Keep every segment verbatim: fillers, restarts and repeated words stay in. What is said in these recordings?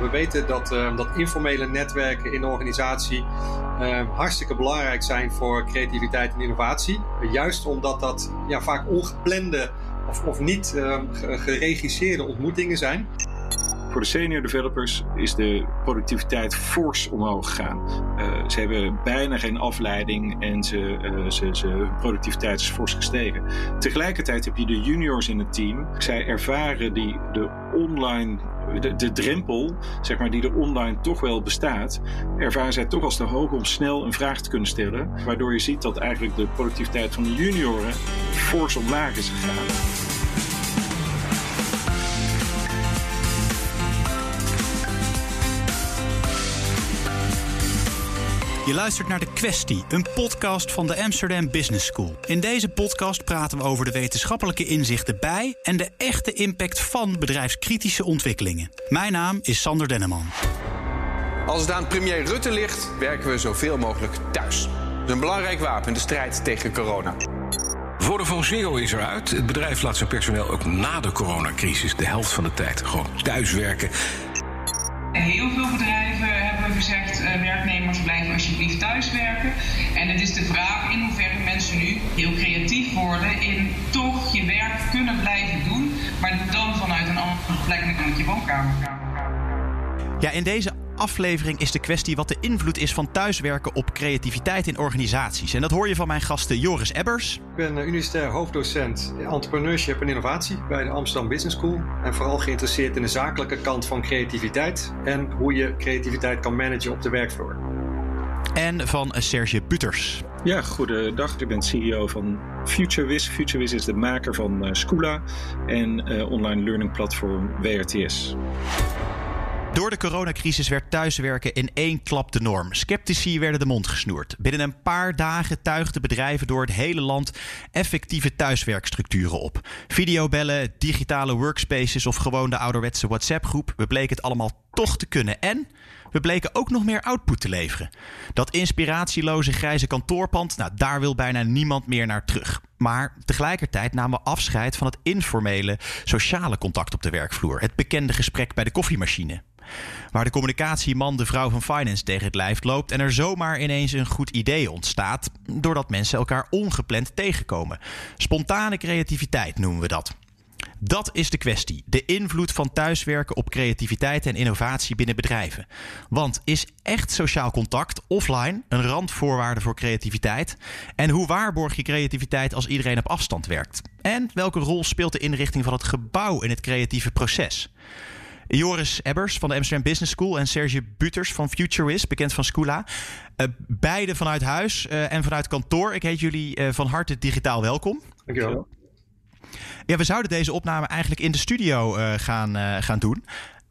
We weten dat, uh, dat informele netwerken in de organisatie uh, hartstikke belangrijk zijn voor creativiteit en innovatie. Juist omdat dat ja, vaak ongeplande of, of niet uh, geregisseerde ontmoetingen zijn. Voor de senior developers is de productiviteit fors omhoog gegaan. Uh, ze hebben bijna geen afleiding en ze, uh, ze, ze, hun productiviteit is fors gestegen. Tegelijkertijd heb je de juniors in het team. Zij ervaren die de online, de, de drempel zeg maar, die er online toch wel bestaat, ervaren zij toch als te hoog om snel een vraag te kunnen stellen. Waardoor je ziet dat eigenlijk de productiviteit van de junioren fors omlaag is gegaan. Je luistert naar De Kwestie, een podcast van de Amsterdam Business School. In deze podcast praten we over de wetenschappelijke inzichten bij en de echte impact van bedrijfskritische ontwikkelingen. Mijn naam is Sander Denneman. Als het aan premier Rutte ligt, werken we zoveel mogelijk thuis. Een belangrijk wapen in de strijd tegen corona. Voor de Vonzio is eruit. Het bedrijf laat zijn personeel ook na de coronacrisis de helft van de tijd gewoon thuis werken. Heel veel bedrijven hebben gezegd, uh, werknemers blijven alsjeblieft thuis werken. En het is de vraag in hoeverre mensen nu heel creatief worden in toch je werk kunnen blijven doen, maar dan vanuit een andere plek dan je woonkamer. Ja, in deze aflevering is de kwestie wat de invloed is van thuiswerken op creativiteit in organisaties. En dat hoor je van mijn gasten Joris Ebbers. Ik ben universitair hoofddocent entrepreneurship en innovatie bij de Amsterdam Business School. En vooral geïnteresseerd in de zakelijke kant van creativiteit en hoe je creativiteit kan managen op de werkvloer. En van Serge Putters. Ja, goedendag. Ik ben C E O van Futurewhiz. Futurewhiz is de maker van Squla en uh, online learning platform W R T S. Door de coronacrisis werd thuiswerken in één klap de norm. Sceptici werden de mond gesnoerd. Binnen een paar dagen tuigden bedrijven door het hele land effectieve thuiswerkstructuren op. Videobellen, digitale workspaces of gewoon de ouderwetse WhatsApp-groep. We bleken het allemaal toch te kunnen. En we bleken ook nog meer output te leveren. Dat inspiratieloze grijze kantoorpand, nou, daar wil bijna niemand meer naar terug. Maar tegelijkertijd namen we afscheid van het informele sociale contact op de werkvloer. Het bekende gesprek bij de koffiemachine. Waar de communicatieman de vrouw van finance tegen het lijf loopt en er zomaar ineens een goed idee ontstaat, doordat mensen elkaar ongepland tegenkomen. Spontane creativiteit noemen we dat. Dat is de kwestie. De invloed van thuiswerken op creativiteit en innovatie binnen bedrijven. Want is echt sociaal contact offline een randvoorwaarde voor creativiteit? En hoe waarborg je creativiteit als iedereen op afstand werkt? En welke rol speelt de inrichting van het gebouw in het creatieve proces? Joris Ebbers van de Amsterdam Business School en Serge Putters van Futurewhiz, bekend van Squla. Uh, beide vanuit huis uh, en vanuit kantoor. Ik heet jullie uh, van harte digitaal welkom. Dankjewel. Ja, we zouden deze opname eigenlijk in de studio uh, gaan, uh, gaan doen.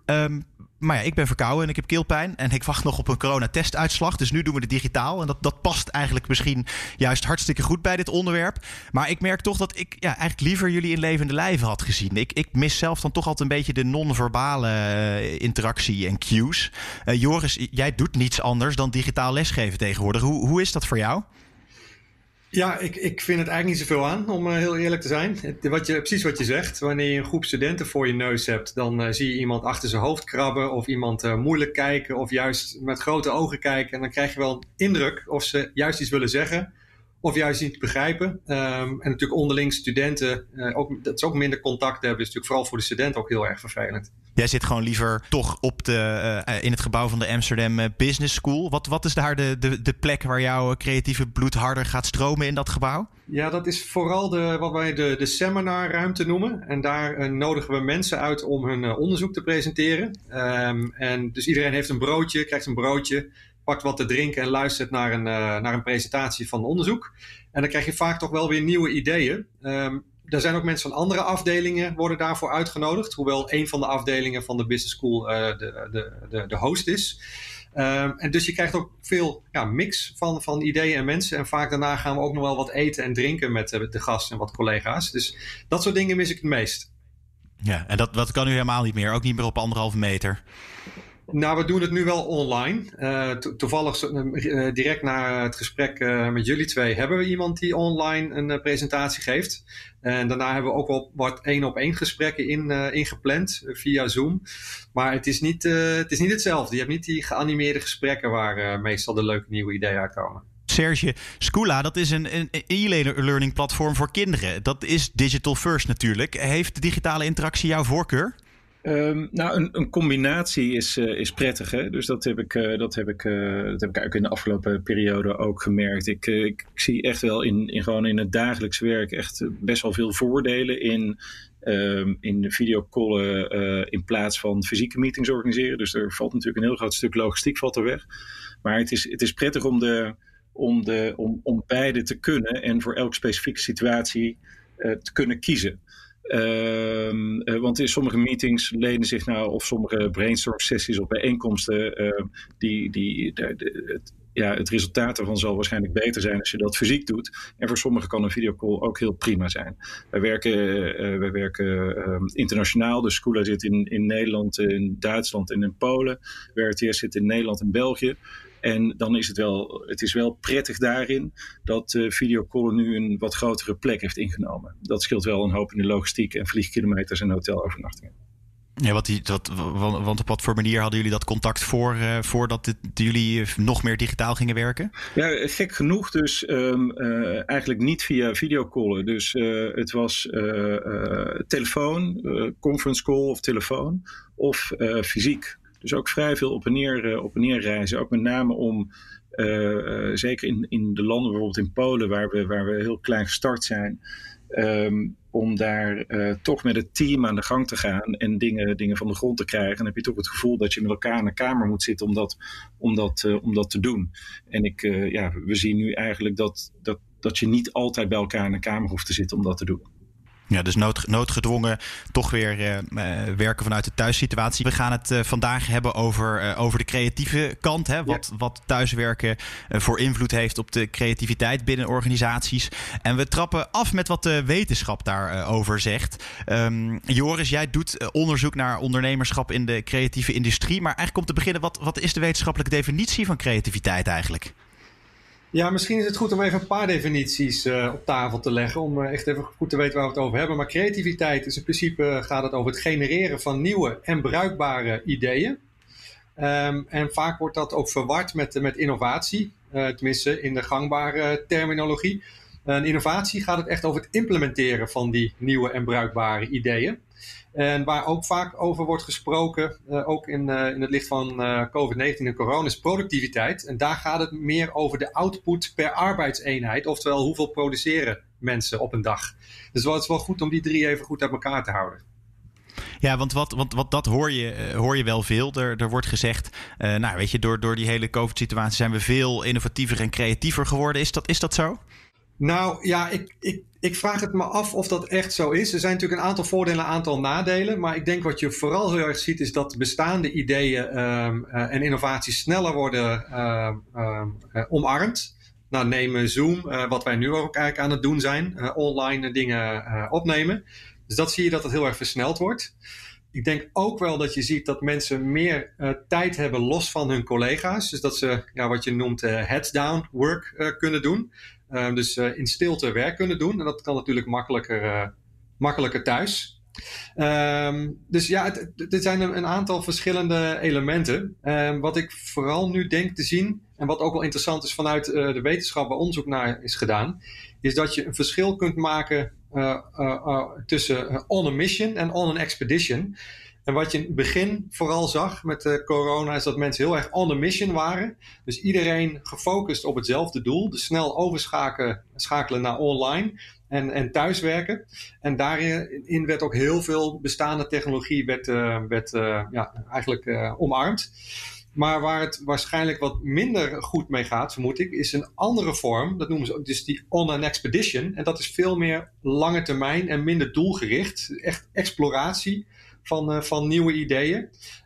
Um, maar ja, ik ben verkouden en ik heb keelpijn. En ik wacht nog op een coronatestuitslag. Dus nu doen we het digitaal. En dat, dat past eigenlijk misschien juist hartstikke goed bij dit onderwerp. Maar ik merk toch dat ik ja, eigenlijk liever jullie in levende lijven had gezien. Ik, ik mis zelf dan toch altijd een beetje de non-verbale uh, interactie en cues. Uh, Joris, jij doet niets anders dan digitaal lesgeven tegenwoordig. Hoe, hoe is dat voor jou? Ja, ik, ik vind het eigenlijk niet zoveel aan, om uh, heel eerlijk te zijn. Het, wat je, precies wat je zegt, wanneer je een groep studenten voor je neus hebt, dan uh, zie je iemand achter zijn hoofd krabben of iemand uh, moeilijk kijken of juist met grote ogen kijken. En dan krijg je wel een indruk of ze juist iets willen zeggen of juist iets begrijpen. Um, en natuurlijk onderling studenten, uh, ook, dat ze ook minder contact hebben, is natuurlijk vooral voor de student ook heel erg vervelend. Jij zit gewoon liever toch op de, uh, in het gebouw van de Amsterdam Business School. Wat, wat is daar de, de, de plek waar jouw creatieve bloed harder gaat stromen in dat gebouw? Ja, dat is vooral de, wat wij de, de seminarruimte noemen. En daar uh, nodigen we mensen uit om hun uh, onderzoek te presenteren. Um, en dus iedereen heeft een broodje, krijgt een broodje, pakt wat te drinken en luistert naar een, uh, naar een presentatie van onderzoek. En dan krijg je vaak toch wel weer nieuwe ideeën. Um, Er zijn ook mensen van andere afdelingen worden daarvoor uitgenodigd. Hoewel een van de afdelingen van de Business School uh, de, de, de, de host is. Um, en dus je krijgt ook veel ja, mix van, van ideeën en mensen. En vaak daarna gaan we ook nog wel wat eten en drinken met uh, de gasten en wat collega's. Dus dat soort dingen mis ik het meest. Ja, en dat, dat kan nu helemaal niet meer. Ook niet meer op anderhalve meter. Nou, we doen het nu wel online. Uh, to- toevallig uh, direct na het gesprek uh, met jullie twee hebben we iemand die online een uh, presentatie geeft. En daarna hebben we ook wel wat één-op-één gesprekken in, uh, ingepland uh, via Zoom. Maar het is niet, uh, het is niet hetzelfde. Je hebt niet die geanimeerde gesprekken waar uh, meestal de leuke nieuwe ideeën uitkomen. Serge, Squla, dat is een, een e-learning platform voor kinderen. Dat is digital first natuurlijk. Heeft de digitale interactie jouw voorkeur? Um, nou, een, een combinatie is, uh, is prettig. Hè? Dus dat heb ik, uh, dat heb ik, uh, dat heb ik eigenlijk in de afgelopen periode ook gemerkt. Ik, uh, ik zie echt wel in, in, gewoon in het dagelijks werk echt best wel veel voordelen in... Um, in de videocallen uh, in plaats van fysieke meetings organiseren. Dus er valt natuurlijk een heel groot stuk logistiek valt er weg. Maar het is, het is prettig om, de, om, de, om, om beide te kunnen en voor elke specifieke situatie uh, te kunnen kiezen. Um, uh, want in sommige meetings lenen zich nou, of sommige brainstorm sessies of bijeenkomsten, uh, die, die, de, de, het, ja, het resultaat daarvan zal waarschijnlijk beter zijn als je dat fysiek doet. En voor sommigen kan een videocall ook heel prima zijn. Wij werken, uh, wij werken uh, internationaal, dus Squla zit in, in Nederland, in Duitsland en in Polen. W R T S zit in Nederland en België. En dan is het wel, het is wel prettig daarin dat uh, videocallen nu een wat grotere plek heeft ingenomen. Dat scheelt wel een hoop in de logistiek en vliegkilometers en hotelovernachtingen. Ja, wat die, dat, want op wat voor manier hadden jullie dat contact voor, uh, voordat dit, jullie nog meer digitaal gingen werken? Ja, gek genoeg dus um, uh, eigenlijk niet via videocallen. Dus uh, het was uh, uh, telefoon, uh, conference call of telefoon of uh, fysiek. Dus ook vrij veel op en neer, op en neer reizen. Ook met name om, uh, uh, zeker in, in de landen, bijvoorbeeld in Polen, waar we, waar we heel klein gestart zijn, um, om daar uh, toch met het team aan de gang te gaan en dingen, dingen van de grond te krijgen. Dan heb je toch het gevoel dat je met elkaar in een kamer moet zitten om dat, om dat, uh, om dat te doen. En ik, uh, ja, we zien nu eigenlijk dat, dat, dat je niet altijd bij elkaar in een kamer hoeft te zitten om dat te doen. Ja, dus nood, noodgedwongen toch weer uh, werken vanuit de thuissituatie. We gaan het uh, vandaag hebben over, uh, over de creatieve kant. Hè? Wat, ja. wat thuiswerken uh, voor invloed heeft op de creativiteit binnen organisaties. En we trappen af met wat de wetenschap daarover uh, zegt. Um, Joris, jij doet uh, onderzoek naar ondernemerschap in de creatieve industrie. Maar eigenlijk om te beginnen, wat, wat is de wetenschappelijke definitie van creativiteit eigenlijk? Ja, misschien is het goed om even een paar definities uh, op tafel te leggen. Om uh, echt even goed te weten waar we het over hebben. Maar creativiteit is in principe uh, gaat het over het genereren van nieuwe en bruikbare ideeën. Um, en vaak wordt dat ook verward met, met innovatie. Uh, tenminste in de gangbare terminologie. En innovatie gaat het echt over het implementeren van die nieuwe en bruikbare ideeën. En waar ook vaak over wordt gesproken, uh, ook in, uh, in het licht van uh, covid negentien en corona, is productiviteit. En daar gaat het meer over de output per arbeidseenheid. Oftewel, hoeveel produceren mensen op een dag. Dus het is wel goed om die drie even goed uit elkaar te houden. Ja, want wat, wat, wat, dat hoor je, hoor je wel veel. Er, er wordt gezegd, uh, nou weet je, door, door die hele covid-situatie zijn we veel innovatiever en creatiever geworden. Is dat, is dat zo? Nou ja, ik, ik, ik vraag het me af of dat echt zo is. Er zijn natuurlijk een aantal voordelen, een aantal nadelen. Maar ik denk wat je vooral heel erg ziet is dat bestaande ideeën um, uh, en innovaties sneller worden uh, uh, uh, omarmd. Nou, neem Zoom, uh, wat wij nu ook eigenlijk aan het doen zijn. Uh, online dingen uh, opnemen. Dus dat zie je dat het heel erg versneld wordt. Ik denk ook wel dat je ziet dat mensen meer uh, tijd hebben los van hun collega's. Dus dat ze ja, wat je noemt uh, heads down work uh, kunnen doen. Uh, dus uh, in stilte werk kunnen doen. En dat kan natuurlijk makkelijker, uh, makkelijker thuis. Um, dus ja, dit zijn een, een aantal verschillende elementen. Um, wat ik vooral nu denk te zien, en wat ook wel interessant is vanuit uh, de wetenschap waar onderzoek naar is gedaan, is dat je een verschil kunt maken uh, uh, uh, tussen on a mission en on an expedition. En wat je in het begin vooral zag met uh, corona is dat mensen heel erg on a mission waren. Dus iedereen gefocust op hetzelfde doel. Dus snel overschakelen naar online en, en thuiswerken. En daarin werd ook heel veel bestaande technologie werd, uh, werd, uh, ja, eigenlijk uh, omarmd. Maar waar het waarschijnlijk wat minder goed mee gaat, vermoed ik, is een andere vorm. Dat noemen ze ook dus die on an expedition. En dat is veel meer lange termijn en minder doelgericht. Echt exploratie. Van, van nieuwe ideeën.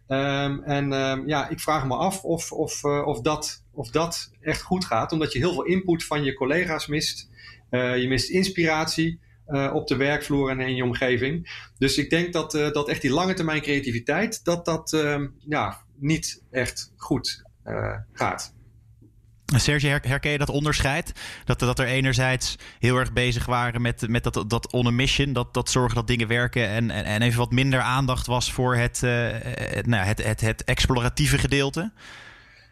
Um, en um, ja, ik vraag me af of, of, uh, of, dat, of dat echt goed gaat. Omdat je heel veel input van je collega's mist. Uh, je mist inspiratie uh, op de werkvloer en in je omgeving. Dus ik denk dat, uh, dat echt die lange termijn creativiteit... dat dat um, ja, niet echt goed uh, gaat. Serge, herken je dat onderscheid? Dat, dat er enerzijds heel erg bezig waren met, met dat, dat on a mission, dat, dat zorgen dat dingen werken en, en, en even wat minder aandacht was voor het, uh, het, nou, het, het, het exploratieve gedeelte?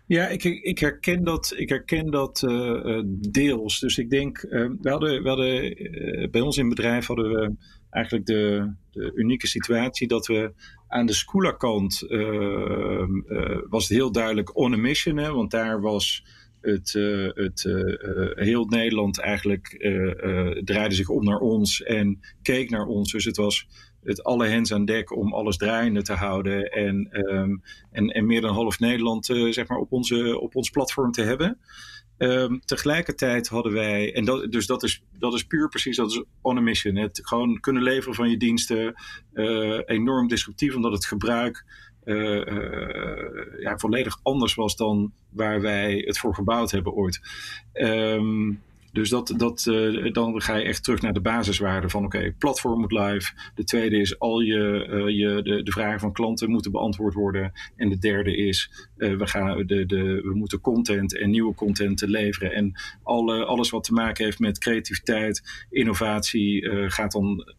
Ja, ik, ik herken dat, ik herken dat uh, deels. Dus ik denk, uh, we hadden, we hadden uh, bij ons in het bedrijf hadden we eigenlijk de, de unieke situatie dat we aan de Squla kant uh, uh, was het heel duidelijk on a mission, hè, want daar was Het, uh, het, uh, uh, heel Nederland eigenlijk uh, uh, draaide zich om naar ons en keek naar ons. Dus het was het alle hens aan dek om alles draaiende te houden. En, um, en, en meer dan half Nederland uh, zeg maar op, onze, op ons platform te hebben. Um, tegelijkertijd hadden wij, en dat, dus dat is, dat is puur precies, dat is on a mission. Het gewoon kunnen leveren van je diensten, uh, enorm disruptief omdat het gebruik... Uh, uh, ja, volledig anders was dan waar wij het voor gebouwd hebben ooit. Um, dus dat, dat, uh, dan ga je echt terug naar de basiswaarden van oké, okay, platform moet live. De tweede is al je, uh, je de, de vragen van klanten moeten beantwoord worden. En de derde is uh, we, gaan de, de, we moeten content en nieuwe content leveren. En alle, alles wat te maken heeft met creativiteit, innovatie uh, gaat dan...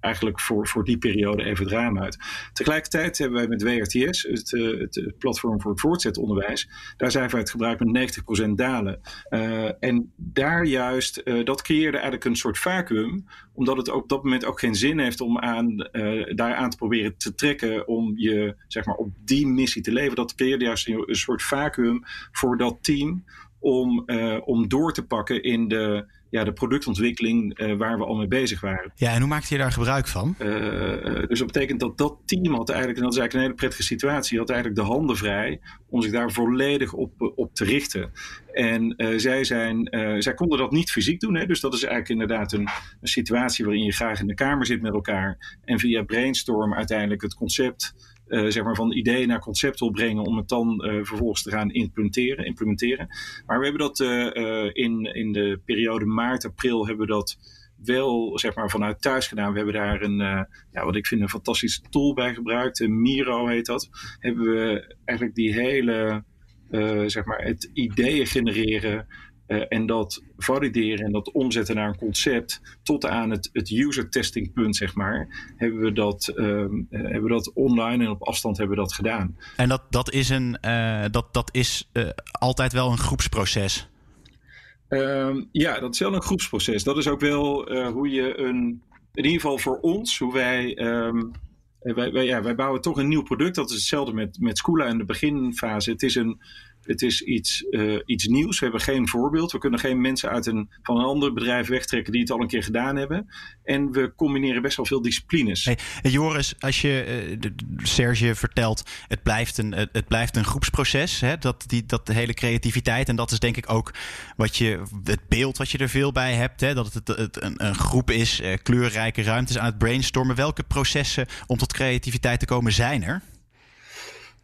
eigenlijk voor, voor die periode even het raam uit. Tegelijkertijd hebben wij met W R T S, het, het platform voor het voortgezet onderwijs, daar zijn wij het gebruik met negentig procent dalen. Uh, en daar juist, uh, dat creëerde eigenlijk een soort vacuüm, omdat het op dat moment ook geen zin heeft om aan, uh, daaraan te proberen te trekken om je zeg maar, op die missie te leven. Dat creëerde juist een, een soort vacuüm voor dat team om, uh, om door te pakken in de... Ja, de productontwikkeling uh, waar we al mee bezig waren. Ja, en hoe maakte je daar gebruik van? Uh, dus dat betekent dat dat team had eigenlijk... en dat is eigenlijk een hele prettige situatie... had eigenlijk de handen vrij om zich daar volledig op, op te richten. En uh, zij, zijn, uh, zij konden dat niet fysiek doen. Hè? Dus dat is eigenlijk inderdaad een, een situatie... waarin je graag in de kamer zit met elkaar... en via brainstorm uiteindelijk het concept... Uh, zeg maar van idee naar concept opbrengen om het dan uh, vervolgens te gaan implementeren, implementeren. Maar we hebben dat uh, uh, in, in de periode maart, april hebben we dat wel zeg maar, vanuit thuis gedaan. We hebben daar een, uh, ja, wat ik vind een fantastische tool bij gebruikt. Uh, Miro heet dat. Hebben we eigenlijk die hele, uh, zeg maar het ideeën genereren uh, en dat valideren en dat omzetten naar een concept tot aan het, het user testing punt, zeg maar, hebben we dat, um, hebben we dat online en op afstand hebben we dat gedaan. En dat, dat is, een, uh, dat, dat is uh, altijd wel een groepsproces? Um, ja, dat is wel een groepsproces. Dat is ook wel uh, hoe je een, in ieder geval voor ons, hoe wij... Um, Wij, wij, ja, wij bouwen toch een nieuw product. Dat is hetzelfde met, met Squla in de beginfase. Het is, een, het is iets, uh, iets nieuws. We hebben geen voorbeeld. We kunnen geen mensen uit een, van een ander bedrijf wegtrekken... die het al een keer gedaan hebben. En we combineren best wel veel disciplines. Hey, Joris, als je uh, de, Serge vertelt... het blijft een, het blijft een groepsproces. Hè? Dat, die, dat de hele creativiteit. En dat is denk ik ook wat je, het beeld wat je er veel bij hebt. Hè? Dat het, het, het een, een groep is. Uh, kleurrijke ruimtes aan het brainstormen. Welke processen om tot creativiteit te komen zijn er?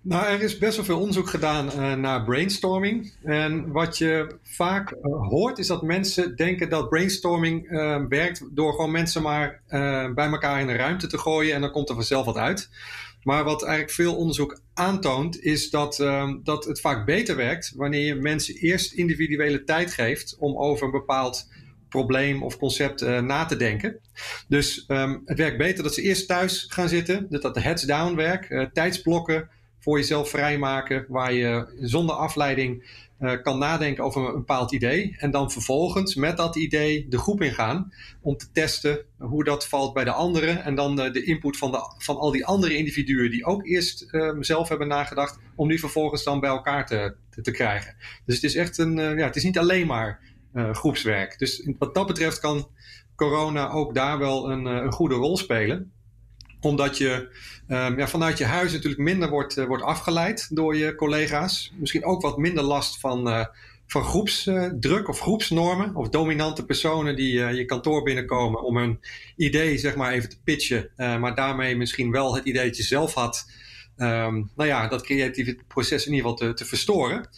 Nou, er is best wel veel onderzoek gedaan uh, naar brainstorming. En wat je vaak uh, hoort is dat mensen denken dat brainstorming uh, werkt door gewoon mensen maar uh, bij elkaar in een ruimte te gooien en dan komt er vanzelf wat uit. Maar wat eigenlijk veel onderzoek aantoont is dat, uh, dat het vaak beter werkt wanneer je mensen eerst individuele tijd geeft om over een bepaald probleem of concept uh, na te denken. Dus um, het werkt beter dat ze eerst thuis gaan zitten. Dat dat de heads down werkt. Uh, tijdsblokken voor jezelf vrijmaken. Waar je zonder afleiding uh, kan nadenken over een bepaald idee. En dan vervolgens met dat idee de groep ingaan. Om te testen hoe dat valt bij de anderen. En dan uh, de input van, de, van al die andere individuen. Die ook eerst uh, zelf hebben nagedacht. Om die vervolgens dan bij elkaar te, te, te krijgen. Dus het is echt een... Uh, ja, het is niet alleen maar... Uh, groepswerk. Dus wat dat betreft kan corona ook daar wel een, uh, een goede rol spelen. Omdat je um, ja, vanuit je huis natuurlijk minder wordt, uh, wordt afgeleid door je collega's. Misschien ook wat minder last van, uh, van groepsdruk uh, of groepsnormen. Of dominante personen die uh, je kantoor binnenkomen om hun idee zeg maar even te pitchen. Uh, maar daarmee misschien wel het idee dat je zelf had. Um, nou ja, dat creatieve proces in ieder geval te, te verstoren.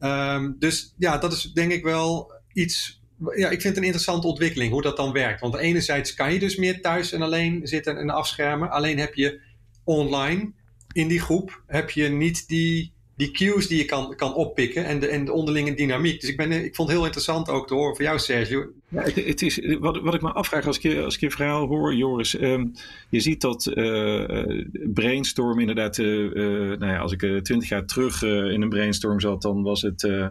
Um, dus ja, dat is denk ik wel... Iets, ja, ik vind het een interessante ontwikkeling hoe dat dan werkt. Want enerzijds kan je dus meer thuis en alleen zitten en afschermen. Alleen heb je online in die groep heb je niet die, die cues die je kan, kan oppikken en de, en de onderlinge dynamiek. Dus ik, ben, ik vond het heel interessant ook te horen van jou, Serge. Ja, het, het is, wat, wat ik me afvraag als ik je, als ik je verhaal hoor, Joris. Um, je ziet dat uh, brainstorm inderdaad... Uh, uh, nou ja, als ik twintig uh, jaar terug uh, in een brainstorm zat, dan was het... Uh,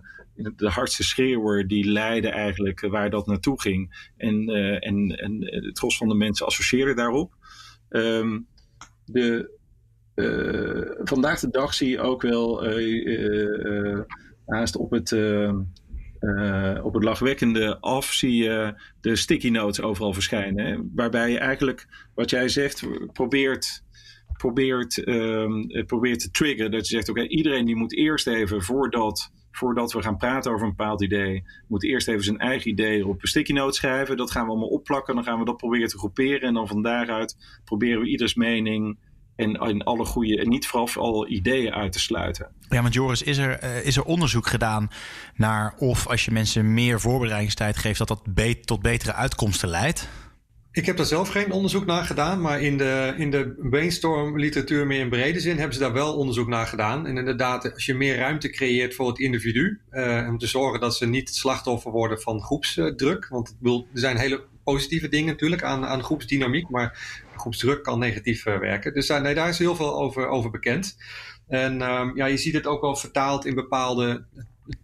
de hardste schreeuwer die leidde eigenlijk waar dat naartoe ging. En, uh, en, en het gros van de mensen associeerden daarop. Um, de, uh, vandaag de dag zie je ook wel uh, uh, uh, haast op het, uh, uh, op het lachwekkende af zie je de sticky notes overal verschijnen. Hè? Waarbij je eigenlijk, wat jij zegt, probeert... Probeert, um, probeert te triggeren. Dat je zegt, oké, okay, iedereen die moet eerst even... Voordat, voordat we gaan praten over een bepaald idee... moet eerst even zijn eigen idee op een sticky note schrijven. Dat gaan we allemaal opplakken. Dan gaan we dat proberen te groeperen. En dan van daaruit proberen we ieders mening... en, en alle goede, en niet vooraf al ideeën uit te sluiten. Ja, want Joris, is er, uh, is er onderzoek gedaan... naar of als je mensen meer voorbereidingstijd geeft... dat dat be- tot betere uitkomsten leidt? Ik heb daar zelf geen onderzoek naar gedaan, maar in de, in de brainstorm-literatuur meer in brede zin hebben ze daar wel onderzoek naar gedaan. En inderdaad, als je meer ruimte creëert voor het individu, uh, om te zorgen dat ze niet het slachtoffer worden van groepsdruk. Want ik bedoel, er zijn hele positieve dingen natuurlijk aan, aan groepsdynamiek, maar groepsdruk kan negatief uh, werken. Dus uh, nee, daar is heel veel over, over bekend. En uh, ja, je ziet het ook wel vertaald in bepaalde...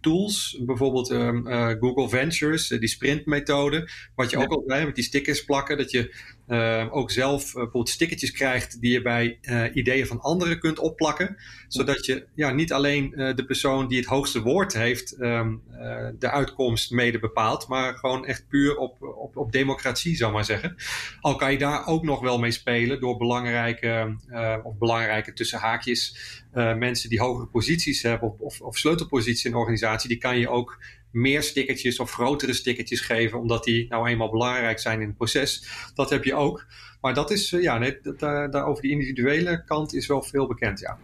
tools, bijvoorbeeld um, uh, Google Ventures, uh, die sprintmethode, wat je ja. ook al zei, met die stickers plakken, dat je uh, ook zelf uh, bijvoorbeeld stickertjes krijgt die je bij uh, ideeën van anderen kunt opplakken, ja. zodat je ja, niet alleen uh, de persoon die het hoogste woord heeft um, uh, de uitkomst mede bepaalt, maar gewoon echt puur op, op, op democratie, zou maar zeggen. Al kan je daar ook nog wel mee spelen door belangrijke uh, of belangrijke tussen haakjes uh, mensen die hogere posities hebben of, of, of sleutelposities in organisaties. Die kan je ook meer stickertjes of grotere stickertjes geven, omdat die nou eenmaal belangrijk zijn in het proces. Dat heb je ook. Maar dat is, ja, nee, dat, daar, daar over die individuele kant is wel veel bekend, ja.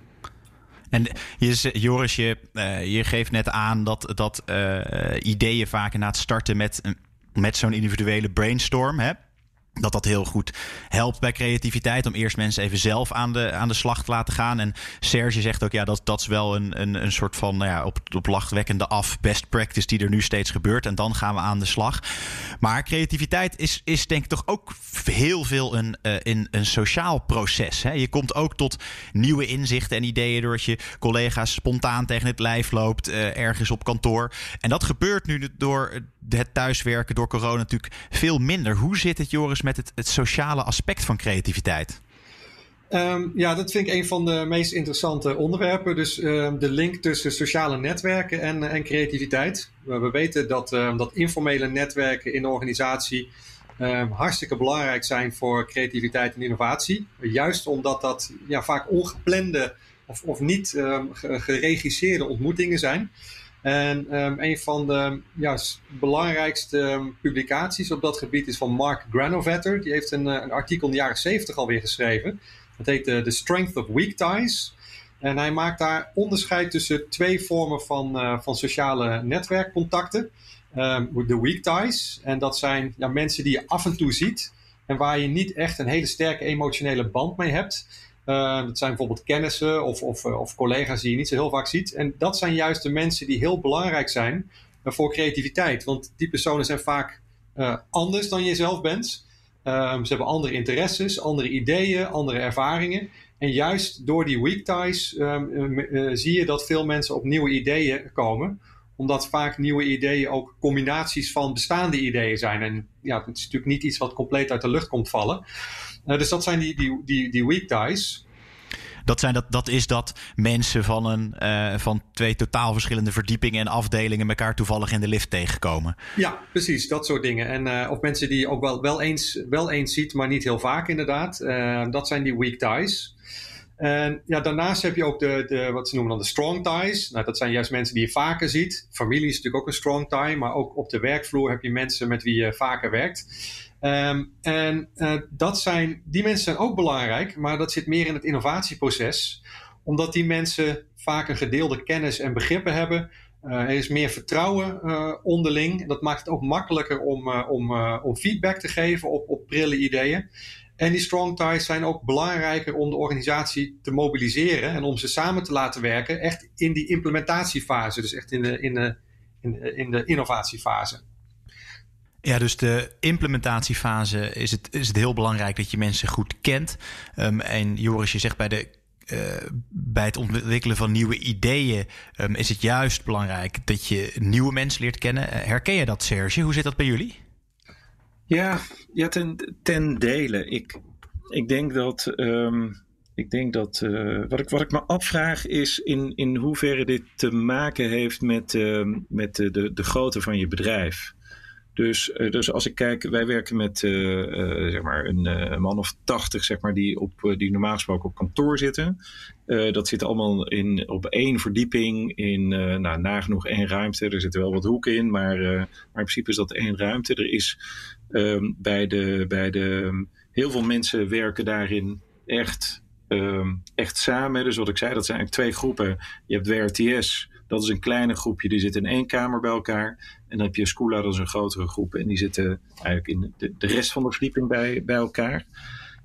En je, Joris, je, uh, je geeft net aan dat, dat uh, ideeën vaak na het starten met, met zo'n individuele brainstorm, hè? Dat dat heel goed helpt bij creativiteit. Om eerst mensen even zelf aan de, aan de slag te laten gaan. En Serge zegt ook, ja, dat, dat is wel een, een, een soort van nou ja, op, op lachwekkende af best practice die er nu steeds gebeurt. En dan gaan we aan de slag. Maar creativiteit is, is denk ik toch ook heel veel een, een, een sociaal proces. Hè? Je komt ook tot nieuwe inzichten en ideeën doordat je collega's spontaan tegen het lijf loopt. Uh, ergens op kantoor. En dat gebeurt nu door het thuiswerken, door corona natuurlijk veel minder. Hoe zit het, Joris, met het, het sociale aspect van creativiteit? Um, ja, dat vind ik een van de meest interessante onderwerpen. Dus uh, de link tussen sociale netwerken en, en creativiteit. We, we weten dat, uh, dat informele netwerken in de organisatie uh, hartstikke belangrijk zijn voor creativiteit en innovatie. Juist omdat dat ja, vaak ongeplande of, of niet uh, geregisseerde ontmoetingen zijn. En um, een van de ja, belangrijkste um, publicaties op dat gebied is van Mark Granovetter. Die heeft een, uh, een artikel in de jaren zeventig alweer geschreven. Dat heet uh, The Strength of Weak Ties. En hij maakt daar onderscheid tussen twee vormen van, uh, van sociale netwerkcontacten. Um, de weak ties. En dat zijn ja, mensen die je af en toe ziet. En waar je niet echt een hele sterke emotionele band mee hebt. Uh, dat zijn bijvoorbeeld kennissen of, of, of collega's die je niet zo heel vaak ziet. En dat zijn juist de mensen die heel belangrijk zijn voor creativiteit. Want die personen zijn vaak uh, anders dan jezelf bent. Uh, ze hebben andere interesses, andere ideeën, andere ervaringen. En juist door die weak ties um, uh, uh, zie je dat veel mensen op nieuwe ideeën komen. Omdat vaak nieuwe ideeën ook combinaties van bestaande ideeën zijn. En ja, het is natuurlijk niet iets wat compleet uit de lucht komt vallen. Uh, dus dat zijn die, die, die, die weak ties. Dat, zijn dat, dat is dat mensen van, een, uh, van twee totaal verschillende verdiepingen en afdelingen elkaar toevallig in de lift tegenkomen. Ja, precies. Dat soort dingen. En, uh, of mensen die je ook wel, wel, eens, wel eens ziet, maar niet heel vaak inderdaad. Uh, dat zijn die weak ties. En ja, daarnaast heb je ook de, de, wat ze noemen dan de strong ties. Nou, dat zijn juist mensen die je vaker ziet. Familie is natuurlijk ook een strong tie. Maar ook op de werkvloer heb je mensen met wie je vaker werkt. Um, en uh, dat zijn, die mensen zijn ook belangrijk. Maar dat zit meer in het innovatieproces. Omdat die mensen vaak een gedeelde kennis en begrippen hebben. Uh, er is meer vertrouwen uh, onderling. En dat maakt het ook makkelijker om, uh, om, uh, om feedback te geven op, op prille ideeën. En die strong ties zijn ook belangrijker om de organisatie te mobiliseren en om ze samen te laten werken, echt in die implementatiefase, dus echt in de, in de, in de, in de innovatiefase. Ja, dus de implementatiefase is het, is het heel belangrijk dat je mensen goed kent. Um, en Joris, je zegt bij de Uh, bij het ontwikkelen van nieuwe ideeën um, is het juist belangrijk dat je nieuwe mensen leert kennen. Herken je dat, Serge? Hoe zit dat bij jullie? Ja, ja ten, ten dele. Ik, ik denk dat, um, ik denk dat uh, wat, ik, wat ik me afvraag is in, in hoeverre dit te maken heeft met, uh, met de, de, de grootte van je bedrijf. Dus, dus als ik kijk, wij werken met uh, uh, zeg maar een, uh, een man of tachtig zeg maar, die, op, uh, die normaal gesproken op kantoor zitten. Uh, dat zit allemaal in, op één verdieping in uh, nou, nagenoeg één ruimte. Er zitten wel wat hoeken in, maar, uh, maar in principe is dat één ruimte. Er is um, bij de, bij de, heel veel mensen werken daarin echt, um, echt samen. Dus wat ik zei, dat zijn eigenlijk twee groepen. Je hebt W R T S. Dat is een kleine groepje, die zit in één kamer bij elkaar. En dan heb je Squla, dat is een grotere groep. En die zitten eigenlijk in de, de rest van de verdieping bij, bij elkaar.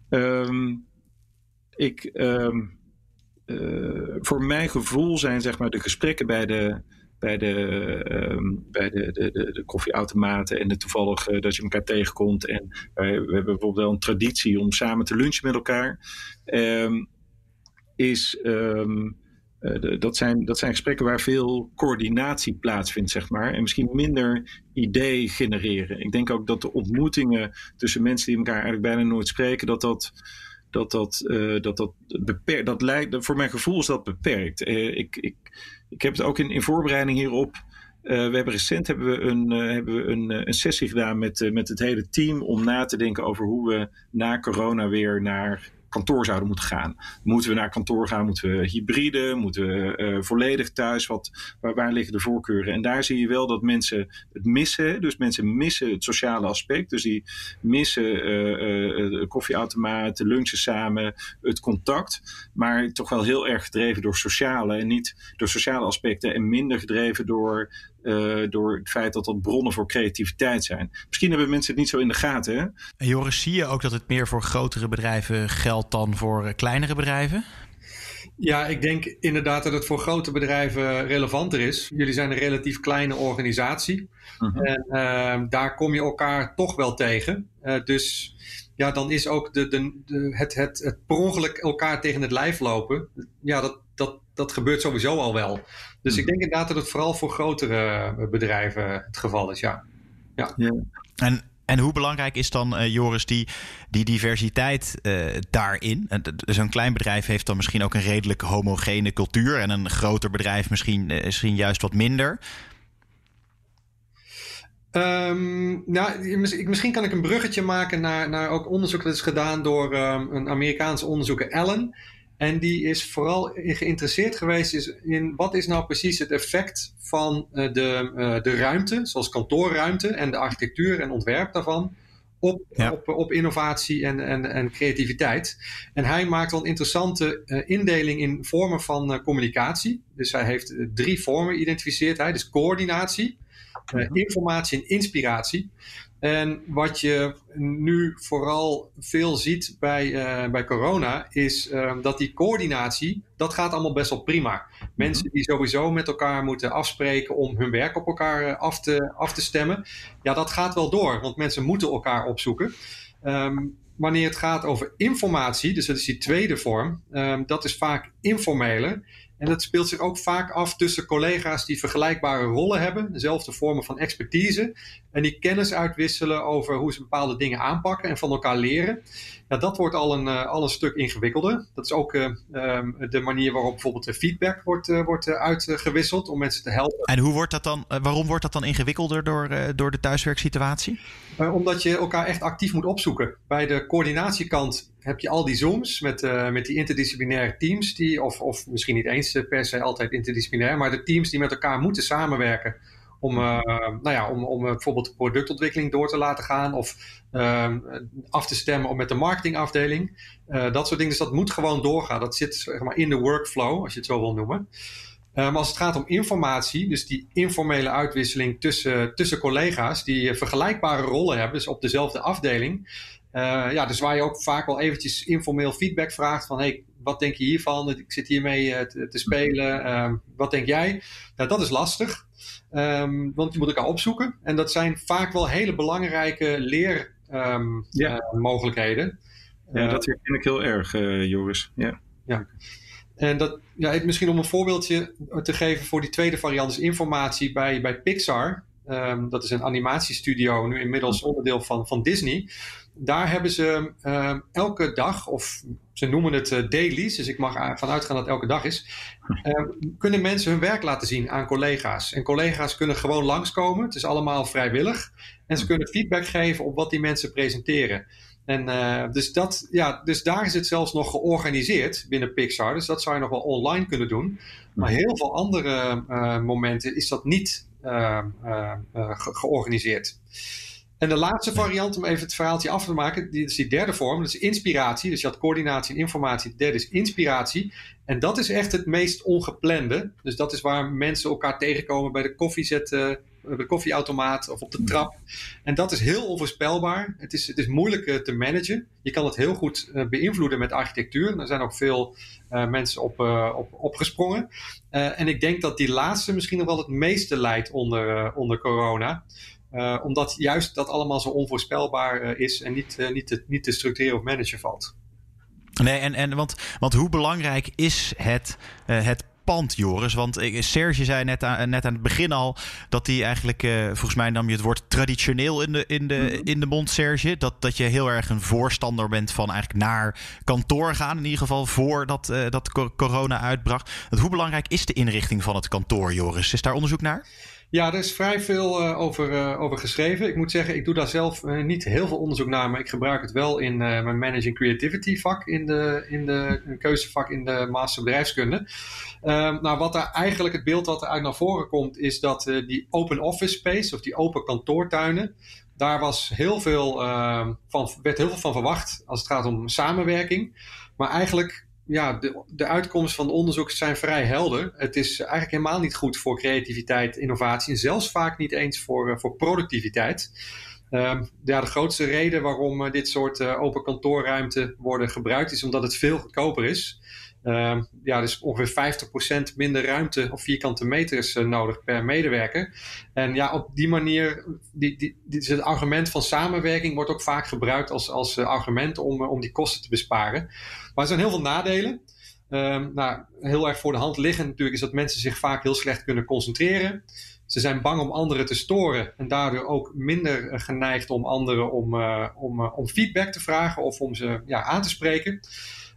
Um, ik, um, uh, voor mijn gevoel zijn zeg maar, de gesprekken bij de, bij de, um, bij de, de, de, de koffieautomaten en de toevallig uh, dat je elkaar tegenkomt. En uh, we hebben bijvoorbeeld wel een traditie om samen te lunchen met elkaar. Um, is... Um, Uh, de, dat, zijn, dat zijn gesprekken waar veel coördinatie plaatsvindt, zeg maar. En misschien minder idee genereren. Ik denk ook dat de ontmoetingen tussen mensen die elkaar eigenlijk bijna nooit spreken, dat dat, dat, dat, uh, dat, dat beperkt. Dat leidt, voor mijn gevoel is dat beperkt. Uh, ik, ik, ik heb het ook in, in voorbereiding hierop. Uh, we hebben recent hebben we een, uh, hebben we een, uh, een sessie gedaan met, uh, met het hele team om na te denken over hoe we na corona weer naar kantoor zouden moeten gaan. Moeten we naar kantoor gaan? Moeten we hybride? Moeten we uh, volledig thuis? Wat, waar, waar liggen de voorkeuren? En daar zie je wel dat mensen het missen. Dus mensen missen het sociale aspect. Dus die missen uh, uh, koffieautomaat, lunchen samen, het contact. Maar toch wel heel erg gedreven door sociale en niet door sociale aspecten en minder gedreven door, uh, door het feit dat dat bronnen voor creativiteit zijn. Misschien hebben mensen het niet zo in de gaten. Hè? En Joris, zie je ook dat het meer voor grotere bedrijven geldt dan voor kleinere bedrijven? Ja, ik denk inderdaad dat het voor grote bedrijven relevanter is. Jullie zijn een relatief kleine organisatie. Uh-huh. En uh, daar kom je elkaar toch wel tegen. Uh, dus ja, dan is ook de, de, de, het, het, het per ongeluk elkaar tegen het lijf lopen. Ja, dat, dat, dat gebeurt sowieso al wel. Dus uh-huh. Ik denk inderdaad dat het vooral voor grotere bedrijven het geval is, ja. Ja. Yeah. En En hoe belangrijk is dan, uh, Joris, die, die diversiteit uh, daarin? Zo'n klein bedrijf heeft dan misschien ook een redelijk homogene cultuur en een groter bedrijf misschien, uh, misschien juist wat minder. Um, nou, misschien kan ik een bruggetje maken naar, naar ook onderzoek dat is gedaan door um, een Amerikaanse onderzoeker, Allen. En die is vooral geïnteresseerd geweest is in wat is nou precies het effect van de, de ruimte, zoals kantoorruimte en de architectuur en ontwerp daarvan, op, ja. op, op innovatie en, en, en creativiteit. En hij maakt wel een interessante indeling in vormen van communicatie. Dus hij heeft drie vormen identificeerd. Hij, dus coördinatie, uh-huh. informatie en inspiratie. En wat je nu vooral veel ziet bij, uh, bij corona is uh, dat die coördinatie, dat gaat allemaal best wel prima. Mensen die sowieso met elkaar moeten afspreken om hun werk op elkaar af te, af te stemmen. Ja, dat gaat wel door, want mensen moeten elkaar opzoeken. Um, wanneer het gaat over informatie, dus dat is die tweede vorm, um, dat is vaak informeler. En dat speelt zich ook vaak af tussen collega's die vergelijkbare rollen hebben, dezelfde vormen van expertise, en die kennis uitwisselen over hoe ze bepaalde dingen aanpakken en van elkaar leren. Ja, dat wordt al een, al een stuk ingewikkelder. Dat is ook uh, um, de manier waarop bijvoorbeeld de feedback wordt, uh, wordt uh, uitgewisseld om mensen te helpen. En hoe wordt dat dan, uh, waarom wordt dat dan ingewikkelder door, uh, door de thuiswerksituatie? Uh, omdat je elkaar echt actief moet opzoeken. Bij de coördinatiekant heb je al die Zooms met, uh, met die interdisciplinaire teams, die, of, of misschien niet eens per se altijd interdisciplinair, maar de teams die met elkaar moeten samenwerken om, uh, nou ja, om, om bijvoorbeeld productontwikkeling door te laten gaan of uh, af te stemmen met de marketingafdeling. Uh, dat soort dingen, dus dat moet gewoon doorgaan. Dat zit zeg maar, in de workflow, als je het zo wil noemen. Uh, maar als het gaat om informatie, dus die informele uitwisseling tussen, tussen collega's die vergelijkbare rollen hebben, dus op dezelfde afdeling. Uh, ja, dus waar je ook vaak wel eventjes informeel feedback vraagt van hey, wat denk je hiervan? Ik zit hiermee te, te spelen. Uh, wat denk jij? Nou, dat is lastig. Um, want je moet elkaar opzoeken. En dat zijn vaak wel hele belangrijke leermogelijkheden. Um, ja. Uh, ja, dat herken ik heel erg, uh, Joris. Ja. Ja. En dat, ja, misschien om een voorbeeldje te geven voor die tweede variant is informatie bij, bij Pixar. Um, dat is een animatiestudio, nu inmiddels onderdeel van, van Disney. Daar hebben ze um, elke dag, of ze noemen het uh, dailies, dus ik mag ervan uitgaan dat het elke dag is, um, kunnen mensen hun werk laten zien aan collega's. En collega's kunnen gewoon langskomen, het is allemaal vrijwillig. En ze kunnen feedback geven op wat die mensen presenteren. En, uh, dus, dat, ja, dus daar is het zelfs nog georganiseerd binnen Pixar. Dus dat zou je nog wel online kunnen doen. Maar heel veel andere uh, momenten is dat niet uh, uh, ge- georganiseerd. En de laatste variant, om even het verhaaltje af te maken, die is die derde vorm, dat is inspiratie. Dus je had coördinatie en informatie, de derde is inspiratie. En dat is echt het meest ongeplande. Dus dat is waar mensen elkaar tegenkomen bij de koffiezetten, bij de koffieautomaat of op de trap. En dat is heel onvoorspelbaar. Het is, het is moeilijk uh, te managen. Je kan het heel goed uh, beïnvloeden met architectuur. Er zijn ook veel uh, mensen op, uh, op, opgesprongen. Uh, en ik denk dat die laatste misschien nog wel het meeste lijdt onder, uh, onder corona. Uh, omdat juist dat allemaal zo onvoorspelbaar uh, is en niet, uh, niet, te, niet te structureren of managen valt. Nee, en, en want, want hoe belangrijk is het, uh, het pand, Joris? Want uh, Serge zei net aan, net aan het begin al dat hij eigenlijk, uh, volgens mij nam je het woord traditioneel in de, in de, in de mond, Serge. Dat, dat je heel erg een voorstander bent van eigenlijk naar kantoor gaan, in ieder geval voordat uh, dat corona uitbracht. Want hoe belangrijk is de inrichting van het kantoor, Joris? Is daar onderzoek naar? Ja, er is vrij veel uh, over, uh, over geschreven. Ik moet zeggen, ik doe daar zelf uh, niet heel veel onderzoek naar, maar ik gebruik het wel in uh, mijn Managing Creativity vak, in de, in de in keuzevak in de Master Bedrijfskunde. Um, nou, wat daar eigenlijk het beeld wat eruit naar voren komt, is dat uh, die open office space of die open kantoortuinen, daar was heel veel uh, van, werd heel veel van verwacht als het gaat om samenwerking. Maar eigenlijk, ja, de, de uitkomsten van de onderzoek zijn vrij helder. Het is eigenlijk helemaal niet goed voor creativiteit, innovatie en zelfs vaak niet eens voor, uh, voor productiviteit. Uh, ja, de grootste reden waarom uh, dit soort uh, open kantoorruimte worden gebruikt is omdat het veel goedkoper is. Uh, ja, dus ongeveer vijftig procent minder ruimte of vierkante meter is uh, nodig per medewerker. En ja, op die manier, die, die, die, het argument van samenwerking wordt ook vaak gebruikt als, als uh, argument om, uh, om die kosten te besparen. Maar er zijn heel veel nadelen. Uh, nou, heel erg voor de hand liggend natuurlijk is dat mensen zich vaak heel slecht kunnen concentreren. Ze zijn bang om anderen te storen en daardoor ook minder geneigd om anderen om, uh, om, uh, om feedback te vragen of om ze ja, aan te spreken.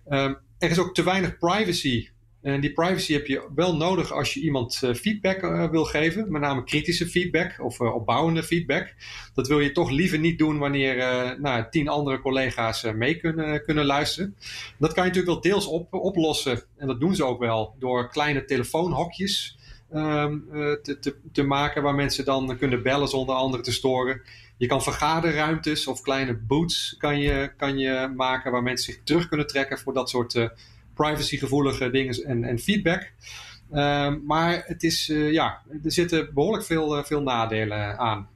Uh, Er is ook te weinig privacy. En die privacy heb je wel nodig als je iemand feedback wil geven. Met name kritische feedback of opbouwende feedback. Dat wil je toch liever niet doen wanneer nou, tien andere collega's mee kunnen, kunnen luisteren. Dat kan je natuurlijk wel deels op, oplossen. En dat doen ze ook wel door kleine telefoonhokjes um, te, te, te maken. Waar mensen dan kunnen bellen zonder anderen te storen. Je kan vergaderruimtes of kleine booths kan je, kan je maken waar mensen zich terug kunnen trekken voor dat soort uh, privacygevoelige dingen en, en feedback. Uh, maar het is, uh, ja, er zitten behoorlijk veel, uh, veel nadelen aan.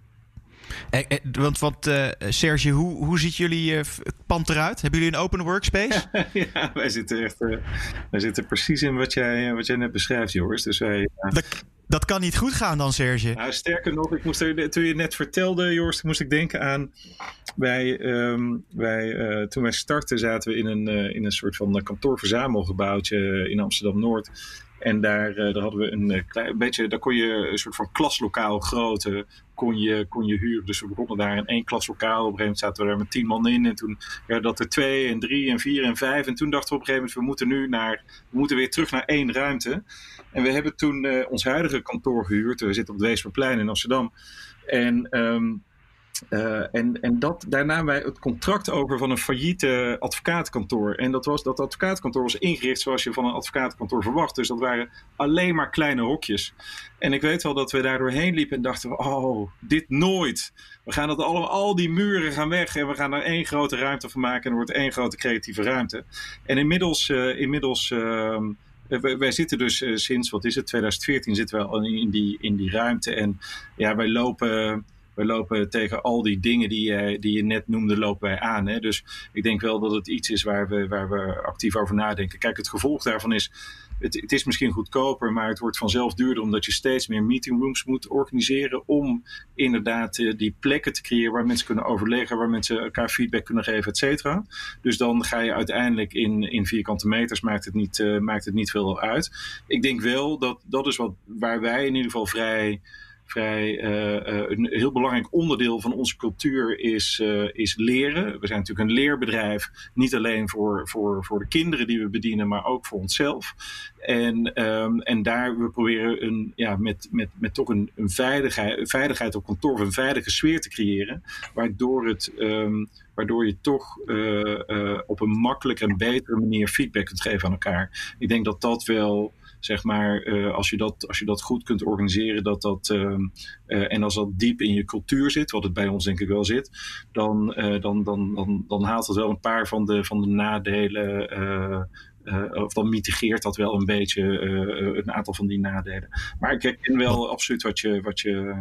Eh, eh, want want uh, Serge, hoe, hoe ziet jullie uh, pand eruit? Hebben jullie een open workspace? Ja, wij zitten echt uh, wij zitten precies in wat jij, uh, wat jij net beschrijft, Joris. Dus wij... Uh... De- Dat kan niet goed gaan dan, Serge. Nou, sterker nog, ik moest er, toen je net vertelde, Joris, moest ik denken aan... Wij, um, wij, uh, toen wij startten zaten we in een, uh, in een soort van kantoorverzamelgebouwtje in Amsterdam-Noord. En daar, uh, daar hadden we een uh, klein beetje... Daar kon je een soort van klaslokaal grootte kon je, kon je huren. Dus we begonnen daar in één klaslokaal. Op een gegeven moment zaten we daar met tien man in. En toen werden dat er twee en drie en vier en vijf. En toen dachten we op een gegeven moment... We moeten, nu naar, we moeten weer terug naar één ruimte. En we hebben toen uh, ons huidige kantoor gehuurd. We zitten op het Weesperplein in Amsterdam. En... Um, Uh, en, en dat, daar namen wij het contract over van een failliete advocatenkantoor. En dat, was, dat advocatenkantoor was ingericht zoals je van een advocatenkantoor verwacht. Dus dat waren alleen maar kleine hokjes. En ik weet wel dat we daar doorheen liepen en dachten, oh, dit nooit. We gaan dat allemaal, al die muren gaan weg en we gaan er één grote ruimte van maken. En er wordt één grote creatieve ruimte. En inmiddels... Uh, inmiddels uh, Wij zitten dus uh, sinds, wat is het, tweeduizend veertien zitten we al in die, in die ruimte. En ja, wij lopen... we lopen tegen al die dingen die, uh, die je net noemde, lopen wij aan. Hè? Dus ik denk wel dat het iets is waar we, waar we actief over nadenken. Kijk, het gevolg daarvan is, het, het is misschien goedkoper, maar het wordt vanzelf duurder, omdat je steeds meer meetingrooms moet organiseren om inderdaad uh, die plekken te creëren waar mensen kunnen overleggen, waar mensen elkaar feedback kunnen geven, et cetera. Dus dan ga je uiteindelijk in, in vierkante meters, maakt het, niet, uh, maakt het niet veel uit. Ik denk wel dat dat is wat waar wij in ieder geval vrij... Vrij, uh, een heel belangrijk onderdeel van onze cultuur is, uh, is leren. We zijn natuurlijk een leerbedrijf, niet alleen voor, voor, voor de kinderen die we bedienen, maar ook voor onszelf. En, um, en daar we proberen een, ja, met, met, met toch een, een veiligheid, veiligheid op kantoor, een veilige sfeer te creëren, waardoor het... Um, Waardoor je toch uh, uh, op een makkelijker en betere manier feedback kunt geven aan elkaar. Ik denk dat dat wel, zeg maar, uh, als, je dat, als je dat goed kunt organiseren. Dat dat, uh, uh, en als dat diep in je cultuur zit, wat het bij ons denk ik wel zit. Dan, uh, dan, dan, dan, dan haalt dat wel een paar van de, van de nadelen. Uh, Uh, of dan mitigeert dat wel een beetje uh, een aantal van die nadelen. Maar ik herken wel absoluut wat je... Wat je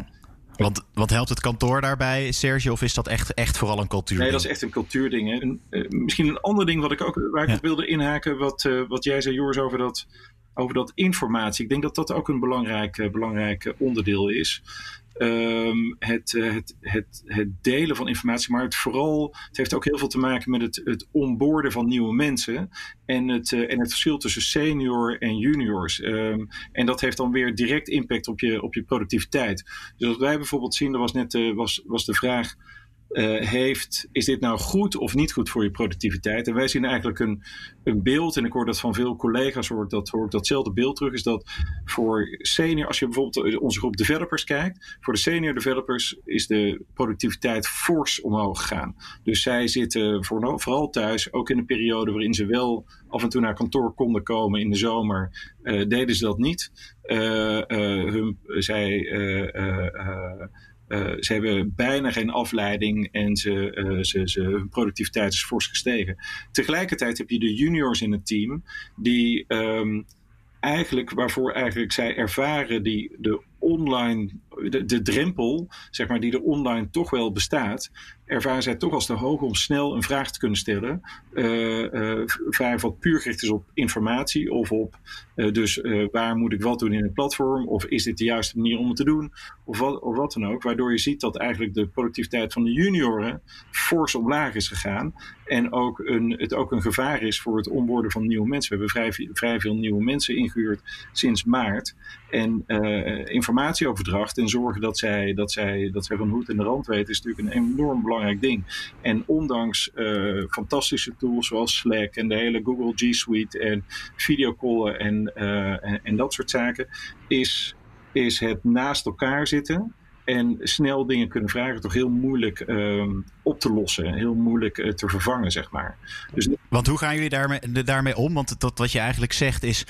Want wat helpt het kantoor daarbij, Serge? Of is dat echt, echt vooral een cultuurding? Nee, dat is echt een cultuurding. Een, uh, misschien een ander ding wat ik ook, waar ik ja. op wilde inhaken. Wat, uh, wat jij zei, Joris, over dat, over dat informatie. Ik denk dat dat ook een belangrijk, uh, belangrijk onderdeel is. Um, het, het, het, het delen van informatie, maar het vooral, het heeft ook heel veel te maken met het, het onboarden van nieuwe mensen en het, uh, en het verschil tussen senior en juniors. Um, en dat heeft dan weer direct impact op je, op je productiviteit. Dus wat wij bijvoorbeeld zien, er was net uh, was, was de vraag, Uh, heeft, is dit nou goed of niet goed voor je productiviteit? En wij zien eigenlijk een, een beeld, en ik hoor dat van veel collega's, hoor ik dat, hoor ik datzelfde beeld terug, is dat voor senior, als je bijvoorbeeld onze groep developers kijkt, voor de senior developers is de productiviteit fors omhoog gegaan. Dus zij zitten voor, vooral thuis, ook in een periode waarin ze wel af en toe naar kantoor konden komen in de zomer, uh, deden ze dat niet. Uh, uh, hun, zij... Uh, uh, uh, Uh, ze hebben bijna geen afleiding en ze, uh, ze, ze, hun productiviteit is fors gestegen. Tegelijkertijd heb je de juniors in het team die um, eigenlijk, waarvoor eigenlijk zij ervaren die de online, de, de drempel, zeg maar, die er online toch wel bestaat, ervaren zij toch als te hoog om snel een vraag te kunnen stellen. Uh, uh, vraag wat puur gericht is op informatie of op uh, dus uh, waar moet ik wat doen in het platform, of is dit de juiste manier om het te doen, of wat, of wat dan ook. Waardoor je ziet dat eigenlijk de productiviteit van de junioren fors omlaag is gegaan en ook een, het ook een gevaar is voor het onboarden van nieuwe mensen. We hebben vrij, vrij veel nieuwe mensen ingehuurd sinds maart en uh, informatieoverdracht en zorgen dat zij, dat, zij, dat zij van hoed en de rand weten is natuurlijk een enorm belangrijk ding. En ondanks uh, fantastische tools zoals Slack en de hele Google G Suite en videocallen en, uh, en, en dat soort zaken, is, is het naast elkaar zitten en snel dingen kunnen vragen toch heel moeilijk um, op te lossen. Heel moeilijk uh, te vervangen, zeg maar. Dus... Want hoe gaan jullie daarmee, daarmee om? Want dat, wat je eigenlijk zegt is...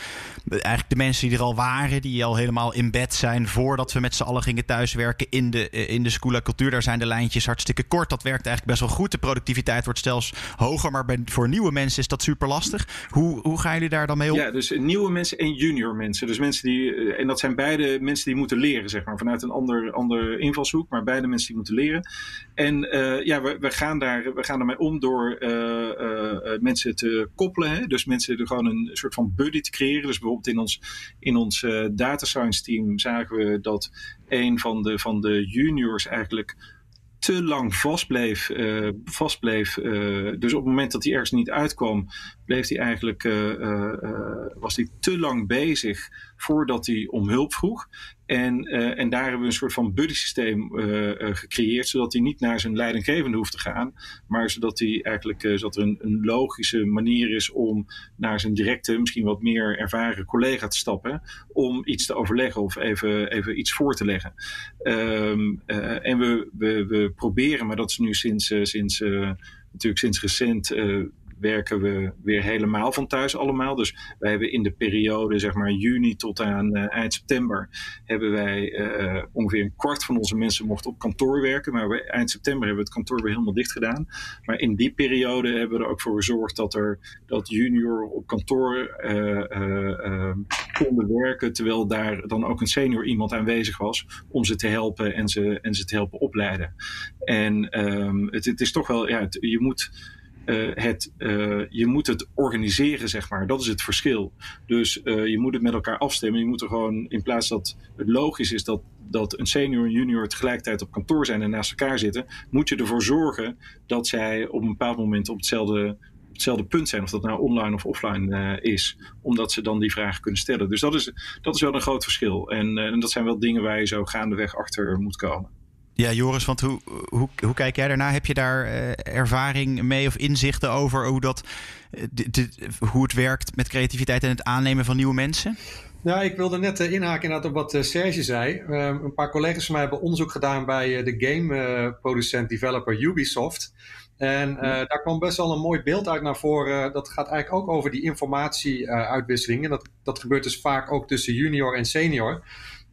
eigenlijk de mensen die er al waren... die al helemaal in bed zijn... voordat we met z'n allen gingen thuiswerken in de, in de Squla cultuur. Daar zijn de lijntjes hartstikke kort. Dat werkt eigenlijk best wel goed. De productiviteit wordt zelfs hoger. Maar bij, voor nieuwe mensen is dat super lastig. Hoe, hoe gaan jullie daar dan mee om? Ja, dus nieuwe mensen en junior mensen. Dus mensen die... En dat zijn beide mensen die moeten leren, zeg maar. Vanuit een ander, ander invalshoek, maar beide mensen die moeten leren. En uh, ja, we, we gaan daar, we gaan ermee om door uh, uh, mensen te koppelen. Hè? Dus mensen er gewoon een soort van buddy te creëren. Dus bijvoorbeeld in ons, in ons uh, data science team zagen we dat een van de, van de juniors eigenlijk te lang vastbleef. Uh, vastbleef uh, dus op het moment dat hij ergens niet uitkwam, bleef hij eigenlijk, uh, uh, was hij te lang bezig voordat hij om hulp vroeg. En, uh, en daar hebben we een soort van buddy systeem uh, uh, gecreëerd, zodat hij niet naar zijn leidinggevende hoeft te gaan, maar zodat hij eigenlijk uh, zodat er een, een logische manier is om naar zijn directe, misschien wat meer ervaren collega te stappen, om iets te overleggen of even, even iets voor te leggen. Um, uh, en we, we, we proberen, maar dat is nu sinds, uh, sinds uh, natuurlijk sinds recent... Uh, werken we weer helemaal van thuis allemaal. Dus wij hebben in de periode, zeg maar juni tot aan uh, eind september, hebben wij uh, ongeveer een kwart van onze mensen mocht op kantoor werken. Maar we, eind september hebben we het kantoor weer helemaal dicht gedaan. Maar in die periode hebben we er ook voor gezorgd dat er dat junior op kantoor uh, uh, uh, konden werken, terwijl daar dan ook een senior iemand aanwezig was om ze te helpen en ze, en ze te helpen opleiden. En um, het, het is toch wel, ja, het, je moet... Uh, het, uh, je moet het organiseren, zeg maar. Dat is het verschil. Dus uh, je moet het met elkaar afstemmen. Je moet er gewoon, in plaats dat het logisch is dat, dat een senior en junior tegelijkertijd op kantoor zijn en naast elkaar zitten, moet je ervoor zorgen dat zij op een bepaald moment op hetzelfde, op hetzelfde punt zijn. Of dat nou online of offline uh, is. Omdat ze dan die vragen kunnen stellen. Dus dat is, dat is wel een groot verschil. En, uh, en dat zijn wel dingen waar je zo gaandeweg achter moet komen. Ja, Joris, want hoe, hoe, hoe kijk jij daarna? Heb je daar uh, ervaring mee of inzichten over hoe, dat, uh, d- d- hoe het werkt met creativiteit en het aannemen van nieuwe mensen? Nou, ik wilde net uh, inhaken inderdaad op wat uh, Serge zei. Uh, een paar collega's van mij hebben onderzoek gedaan bij uh, de game-producent-developer uh, Ubisoft. En uh, ja. daar kwam best wel een mooi beeld uit naar voren. Uh, dat gaat eigenlijk ook over die informatieuitwisseling. Uh, en dat, dat gebeurt dus vaak ook tussen junior en senior.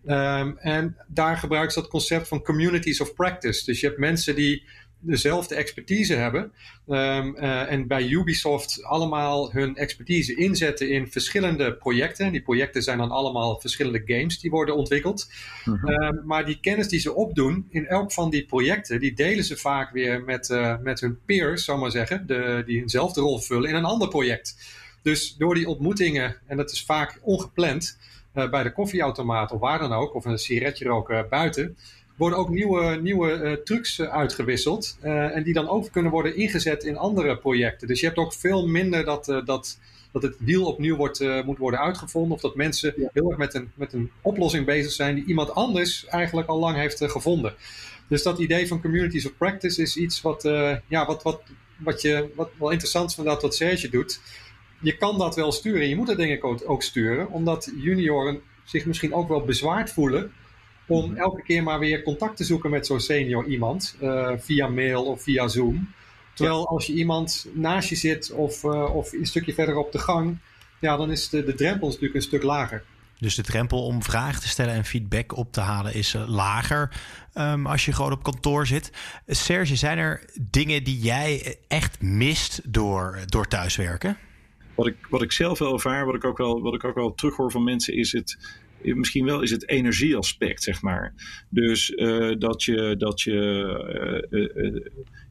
Um, en daar gebruikt ze dat concept van communities of practice. Dus je hebt mensen die dezelfde expertise hebben um, uh, en bij Ubisoft allemaal hun expertise inzetten in verschillende projecten. Die projecten zijn dan allemaal verschillende games die worden ontwikkeld. Mm-hmm. Um, maar die kennis die ze opdoen in elk van die projecten, die delen ze vaak weer met, uh, met hun peers, zou maar zeggen, de, die eenzelfde rol vullen in een ander project. Dus door die ontmoetingen, en dat is vaak ongepland, Uh, bij de koffieautomaat of waar dan ook, of een sigaretje roken buiten, worden ook nieuwe, nieuwe uh, trucs uh, uitgewisseld. Uh, en die dan ook kunnen worden ingezet in andere projecten. Dus je hebt ook veel minder dat, uh, dat, dat het wiel opnieuw wordt, uh, moet worden uitgevonden. Of dat mensen ja. heel erg met een, met een oplossing bezig zijn die iemand anders eigenlijk al lang heeft uh, gevonden. Dus dat idee van communities of practice is iets wat, uh, ja, wat, wat, wat, je, wat wel interessant is van dat wat Serge doet. Je kan dat wel sturen. Je moet dat denk ik ook sturen. Omdat junioren zich misschien ook wel bezwaard voelen om elke keer maar weer contact te zoeken met zo'n senior iemand. Uh, via mail of via Zoom. Terwijl als je iemand naast je zit of, uh, of een stukje verder op de gang. Ja, dan is de, de drempel natuurlijk een stuk lager. Dus de drempel om vragen te stellen en feedback op te halen is lager um, als je gewoon op kantoor zit. Serge, zijn er dingen die jij echt mist door, door thuiswerken? Wat ik, wat ik zelf wel ervaar, wat ik ook wel, wat ik ook wel terughoor van mensen, is het misschien wel is het energieaspect, zeg maar. Dus uh, dat je, dat je, uh, uh,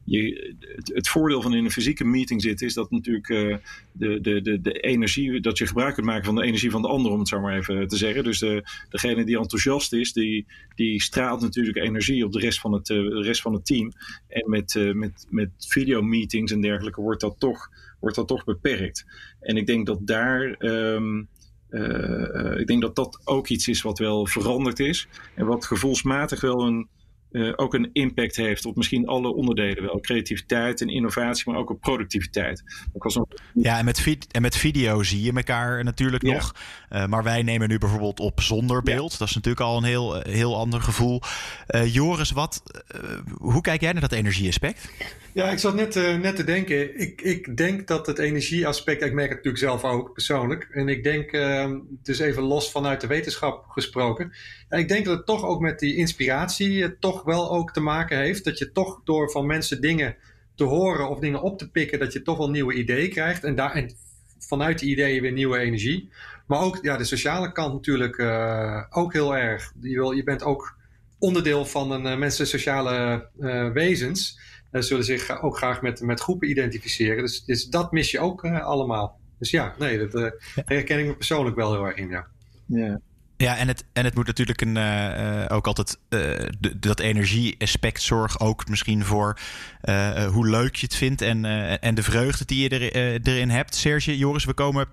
je het, het voordeel van in een fysieke meeting zitten is dat natuurlijk uh, de, de, de, de energie, dat je gebruik kunt maken van de energie van de ander, om het zo maar even te zeggen. Dus de, degene die enthousiast is, die, die straalt natuurlijk energie op de rest van het, uh, de rest van het team. En met, uh, met, met videomeetings en dergelijke wordt dat toch wordt dat toch beperkt. En ik denk dat daar... Um, uh, ik denk dat dat ook iets is wat wel veranderd is. En wat gevoelsmatig wel een, uh, ook een impact heeft op misschien alle onderdelen wel. Creativiteit en innovatie, maar ook op productiviteit. Ik was nog... Ja, en met, vid- en met video zie je elkaar natuurlijk ja. nog. Uh, maar wij nemen nu bijvoorbeeld op zonder beeld. Ja. Dat is natuurlijk al een heel, heel ander gevoel. Uh, Joris, wat, uh, hoe kijk jij naar dat energieaspect? Ja, ik zat net, uh, net te denken. Ik, ik denk dat het energieaspect, ik merk het natuurlijk zelf ook persoonlijk. En ik denk, uh, dus even los vanuit de wetenschap gesproken. En ik denk dat het toch ook met die inspiratie uh, toch wel ook te maken heeft. Dat je toch door van mensen dingen te horen of dingen op te pikken, dat je toch wel nieuwe ideeën krijgt. En, daar, en vanuit die ideeën weer nieuwe energie. Maar ook ja, de sociale kant natuurlijk uh, ook heel erg. Je, wil, je bent ook onderdeel van een uh, mensen sociale uh, wezens. Uh, zullen zich ook graag met, met groepen identificeren. Dus, dus dat mis je ook uh, allemaal. Dus ja, nee, dat uh, herken ik me persoonlijk wel heel erg in. Ja, ja. ja en, het, en het moet natuurlijk een, uh, ook altijd uh, de, dat energie-aspect zorg ook misschien voor uh, hoe leuk je het vindt en, uh, en de vreugde die je er, uh, erin hebt. Serge, Joris, we komen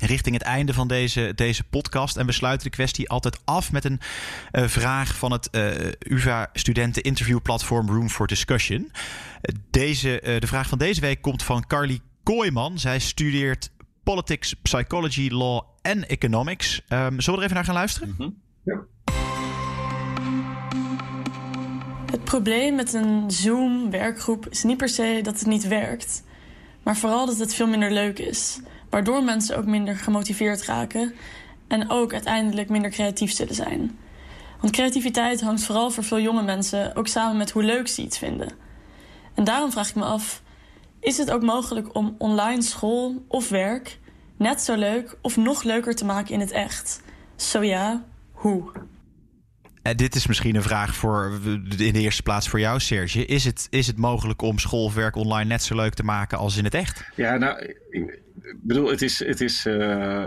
richting het einde van deze, deze podcast. En we sluiten de kwestie altijd af met een uh, vraag van het uh, U vA-studenten-interviewplatform Room for Discussion. Deze, uh, de vraag van deze week komt van Carly Kooiman. Zij studeert Politics, Psychology, Law en Economics. Um, zullen we er even naar gaan luisteren? Mm-hmm. Ja. Het probleem met een Zoom-werkgroep is niet per se dat het niet werkt, Maar vooral dat het veel minder leuk is. Waardoor mensen ook minder gemotiveerd raken. En ook uiteindelijk minder creatief zullen zijn. Want creativiteit hangt vooral voor veel jonge mensen ook samen met hoe leuk ze iets vinden. En daarom vraag ik me af, is het ook mogelijk om online school of werk net zo leuk of nog leuker te maken in het echt? Zo ja, hoe? En dit is misschien een vraag voor in de eerste plaats voor jou, Serge. Is het, is het mogelijk om school of werk online net zo leuk te maken als in het echt? Ja, nou, ik bedoel, het is... Het is uh,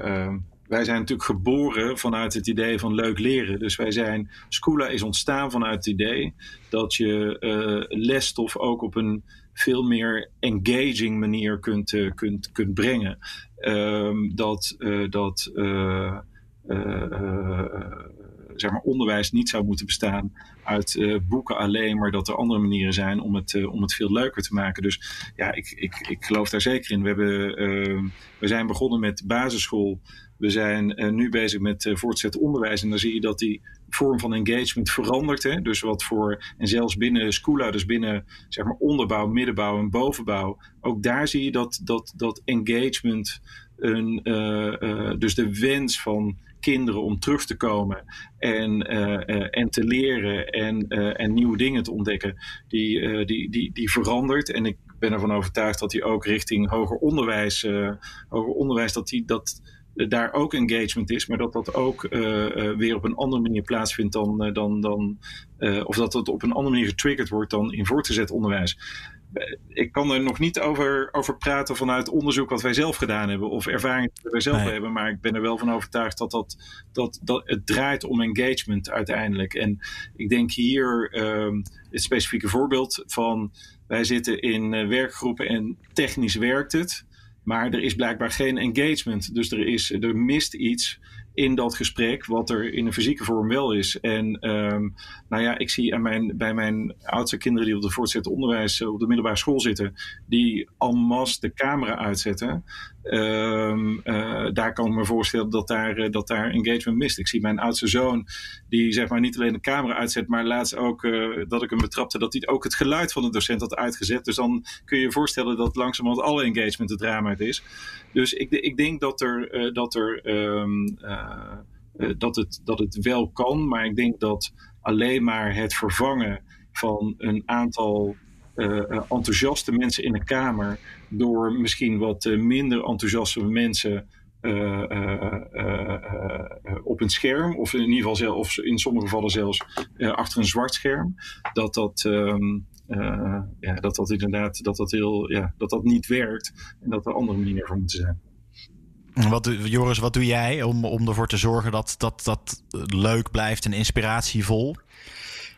uh... Wij zijn natuurlijk geboren vanuit het idee van leuk leren. Dus wij zijn, Squla is ontstaan vanuit het idee dat je uh, lesstof ook op een veel meer engaging manier kunt, uh, kunt, kunt brengen. Um, dat uh, dat uh, uh, uh, zeg maar onderwijs niet zou moeten bestaan uit uh, boeken alleen, maar dat er andere manieren zijn om het, uh, om het veel leuker te maken. Dus ja, ik, ik, ik geloof daar zeker in. We, hebben, uh, we zijn begonnen met basisschool. We zijn uh, nu bezig met uh, voortgezet onderwijs. En dan zie je dat die vorm van engagement verandert. Hè? Dus wat voor, en zelfs binnen Squla, dus binnen zeg maar onderbouw, middenbouw en bovenbouw. Ook daar zie je dat, dat, dat engagement, een, uh, uh, dus de wens van kinderen om terug te komen en, uh, uh, en te leren en, uh, en nieuwe dingen te ontdekken, die, uh, die, die, die verandert. En ik ben ervan overtuigd dat die ook richting hoger onderwijs, uh, hoger onderwijs dat die dat daar ook engagement is, maar dat dat ook uh, uh, weer op een andere manier plaatsvindt dan, uh, dan, dan uh, of dat dat op een andere manier getriggerd wordt dan in voortgezet onderwijs. Ik kan er nog niet over, over praten vanuit onderzoek wat wij zelf gedaan hebben of ervaring die wij zelf nee. hebben, maar ik ben er wel van overtuigd dat, dat, dat, dat het draait om engagement uiteindelijk. En ik denk hier um, het specifieke voorbeeld van wij zitten in uh, werkgroepen en technisch werkt het, maar er is blijkbaar geen engagement. Dus er, is, er mist iets in dat gesprek wat er in een fysieke vorm wel is. En um, nou ja, ik zie aan mijn, bij mijn oudste kinderen die op het voortgezet onderwijs, op de middelbare school zitten, die en masse de camera uitzetten. Um, uh, daar kan ik me voorstellen dat daar, uh, dat daar engagement mist. Ik zie mijn oudste zoon die zeg maar niet alleen de camera uitzet, maar laatst ook uh, dat ik hem betrapte dat hij ook het geluid van de docent had uitgezet. Dus dan kun je je voorstellen dat langzamerhand alle engagement het raam uit is. Dus ik, ik denk dat er, uh, dat, er um, uh, uh, dat, het, dat het wel kan, maar ik denk dat alleen maar het vervangen van een aantal Uh, enthousiaste mensen in de kamer door misschien wat uh, minder enthousiaste mensen uh, uh, uh, uh, op een scherm of in ieder geval zelf, of in sommige gevallen zelfs uh, achter een zwart scherm, dat dat, um, uh, ja, dat, dat inderdaad dat dat, heel, ja, dat dat niet werkt en dat er andere manieren voor moeten zijn. Wat, Joris, wat doe jij om, om ervoor te zorgen dat dat, dat leuk blijft en inspiratievol?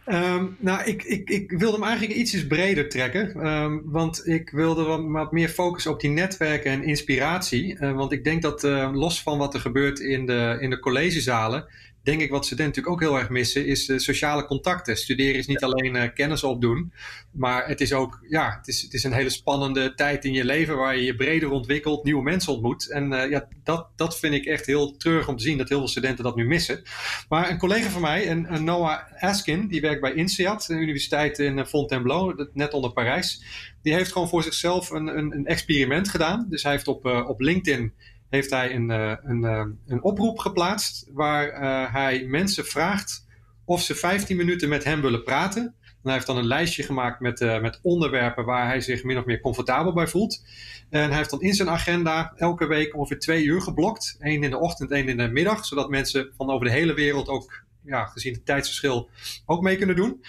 Um, nou, ik, ik, ik wilde hem eigenlijk ietsjes breder trekken. Um, want ik wilde wat, wat meer focussen op die netwerken en inspiratie. Uh, want ik denk dat uh, los van wat er gebeurt in de, in de collegezalen, denk ik wat studenten natuurlijk ook heel erg missen, is uh, sociale contacten. Studeren is niet alleen uh, kennis opdoen, maar het is ook, ja, het is, het is een hele spannende tijd in je leven waar je je breder ontwikkelt, nieuwe mensen ontmoet. En uh, ja, dat, dat vind ik echt heel treurig om te zien, dat heel veel studenten dat nu missen. Maar een collega van mij, een, een Noah Askin, die werkt bij INSEAD, een universiteit in Fontainebleau, net onder Parijs. Die heeft gewoon voor zichzelf een, een, een experiment gedaan. Dus hij heeft op, uh, op LinkedIn heeft hij een, een, een oproep geplaatst waar uh, hij mensen vraagt of ze vijftien minuten met hem willen praten. En hij heeft dan een lijstje gemaakt met, uh, met onderwerpen waar hij zich min of meer comfortabel bij voelt. En hij heeft dan in zijn agenda elke week ongeveer twee uur geblokt. Eén in de ochtend, één in de middag. Zodat mensen van over de hele wereld ook, ja, gezien het tijdsverschil, ook mee kunnen doen. Um,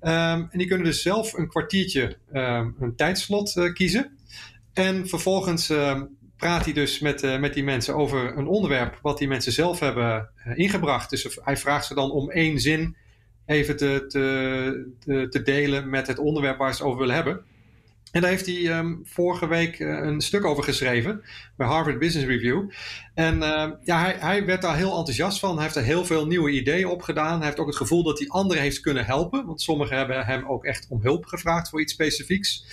en die kunnen dus zelf een kwartiertje um, een tijdslot uh, kiezen. En vervolgens Um, praat hij dus met, uh, met die mensen over een onderwerp wat die mensen zelf hebben uh, ingebracht. Dus hij vraagt ze dan om één zin even te, te, te delen met het onderwerp waar ze het over willen hebben. En daar heeft hij um, vorige week uh, een stuk over geschreven bij Harvard Business Review. En uh, ja, hij, hij werd daar heel enthousiast van. Hij heeft er heel veel nieuwe ideeën op gedaan. Hij heeft ook het gevoel dat hij anderen heeft kunnen helpen. Want sommigen hebben hem ook echt om hulp gevraagd voor iets specifieks.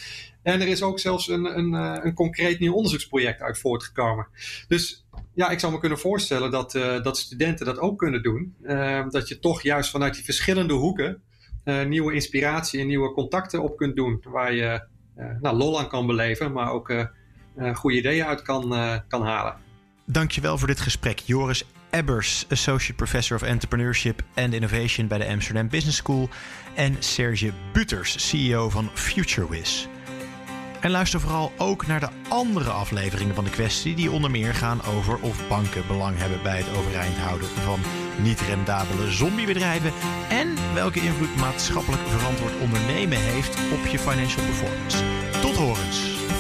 En er is ook zelfs een, een, een concreet nieuw onderzoeksproject uit voortgekomen. Dus ja, ik zou me kunnen voorstellen dat, uh, dat studenten dat ook kunnen doen. Uh, dat je toch juist vanuit die verschillende hoeken uh, nieuwe inspiratie en nieuwe contacten op kunt doen. Waar je uh, nou, lol aan kan beleven, maar ook uh, uh, goede ideeën uit kan, uh, kan halen. Dankjewel voor dit gesprek, Joris Ebbers, Associate Professor of Entrepreneurship and Innovation bij de Amsterdam Business School, en Serge Putters, C E O van Futurewhiz. En luister vooral ook naar de andere afleveringen van De Kwestie, die onder meer gaan over of banken belang hebben bij het overeind houden van niet-rendabele zombiebedrijven en welke invloed maatschappelijk verantwoord ondernemen heeft op je financial performance. Tot horens!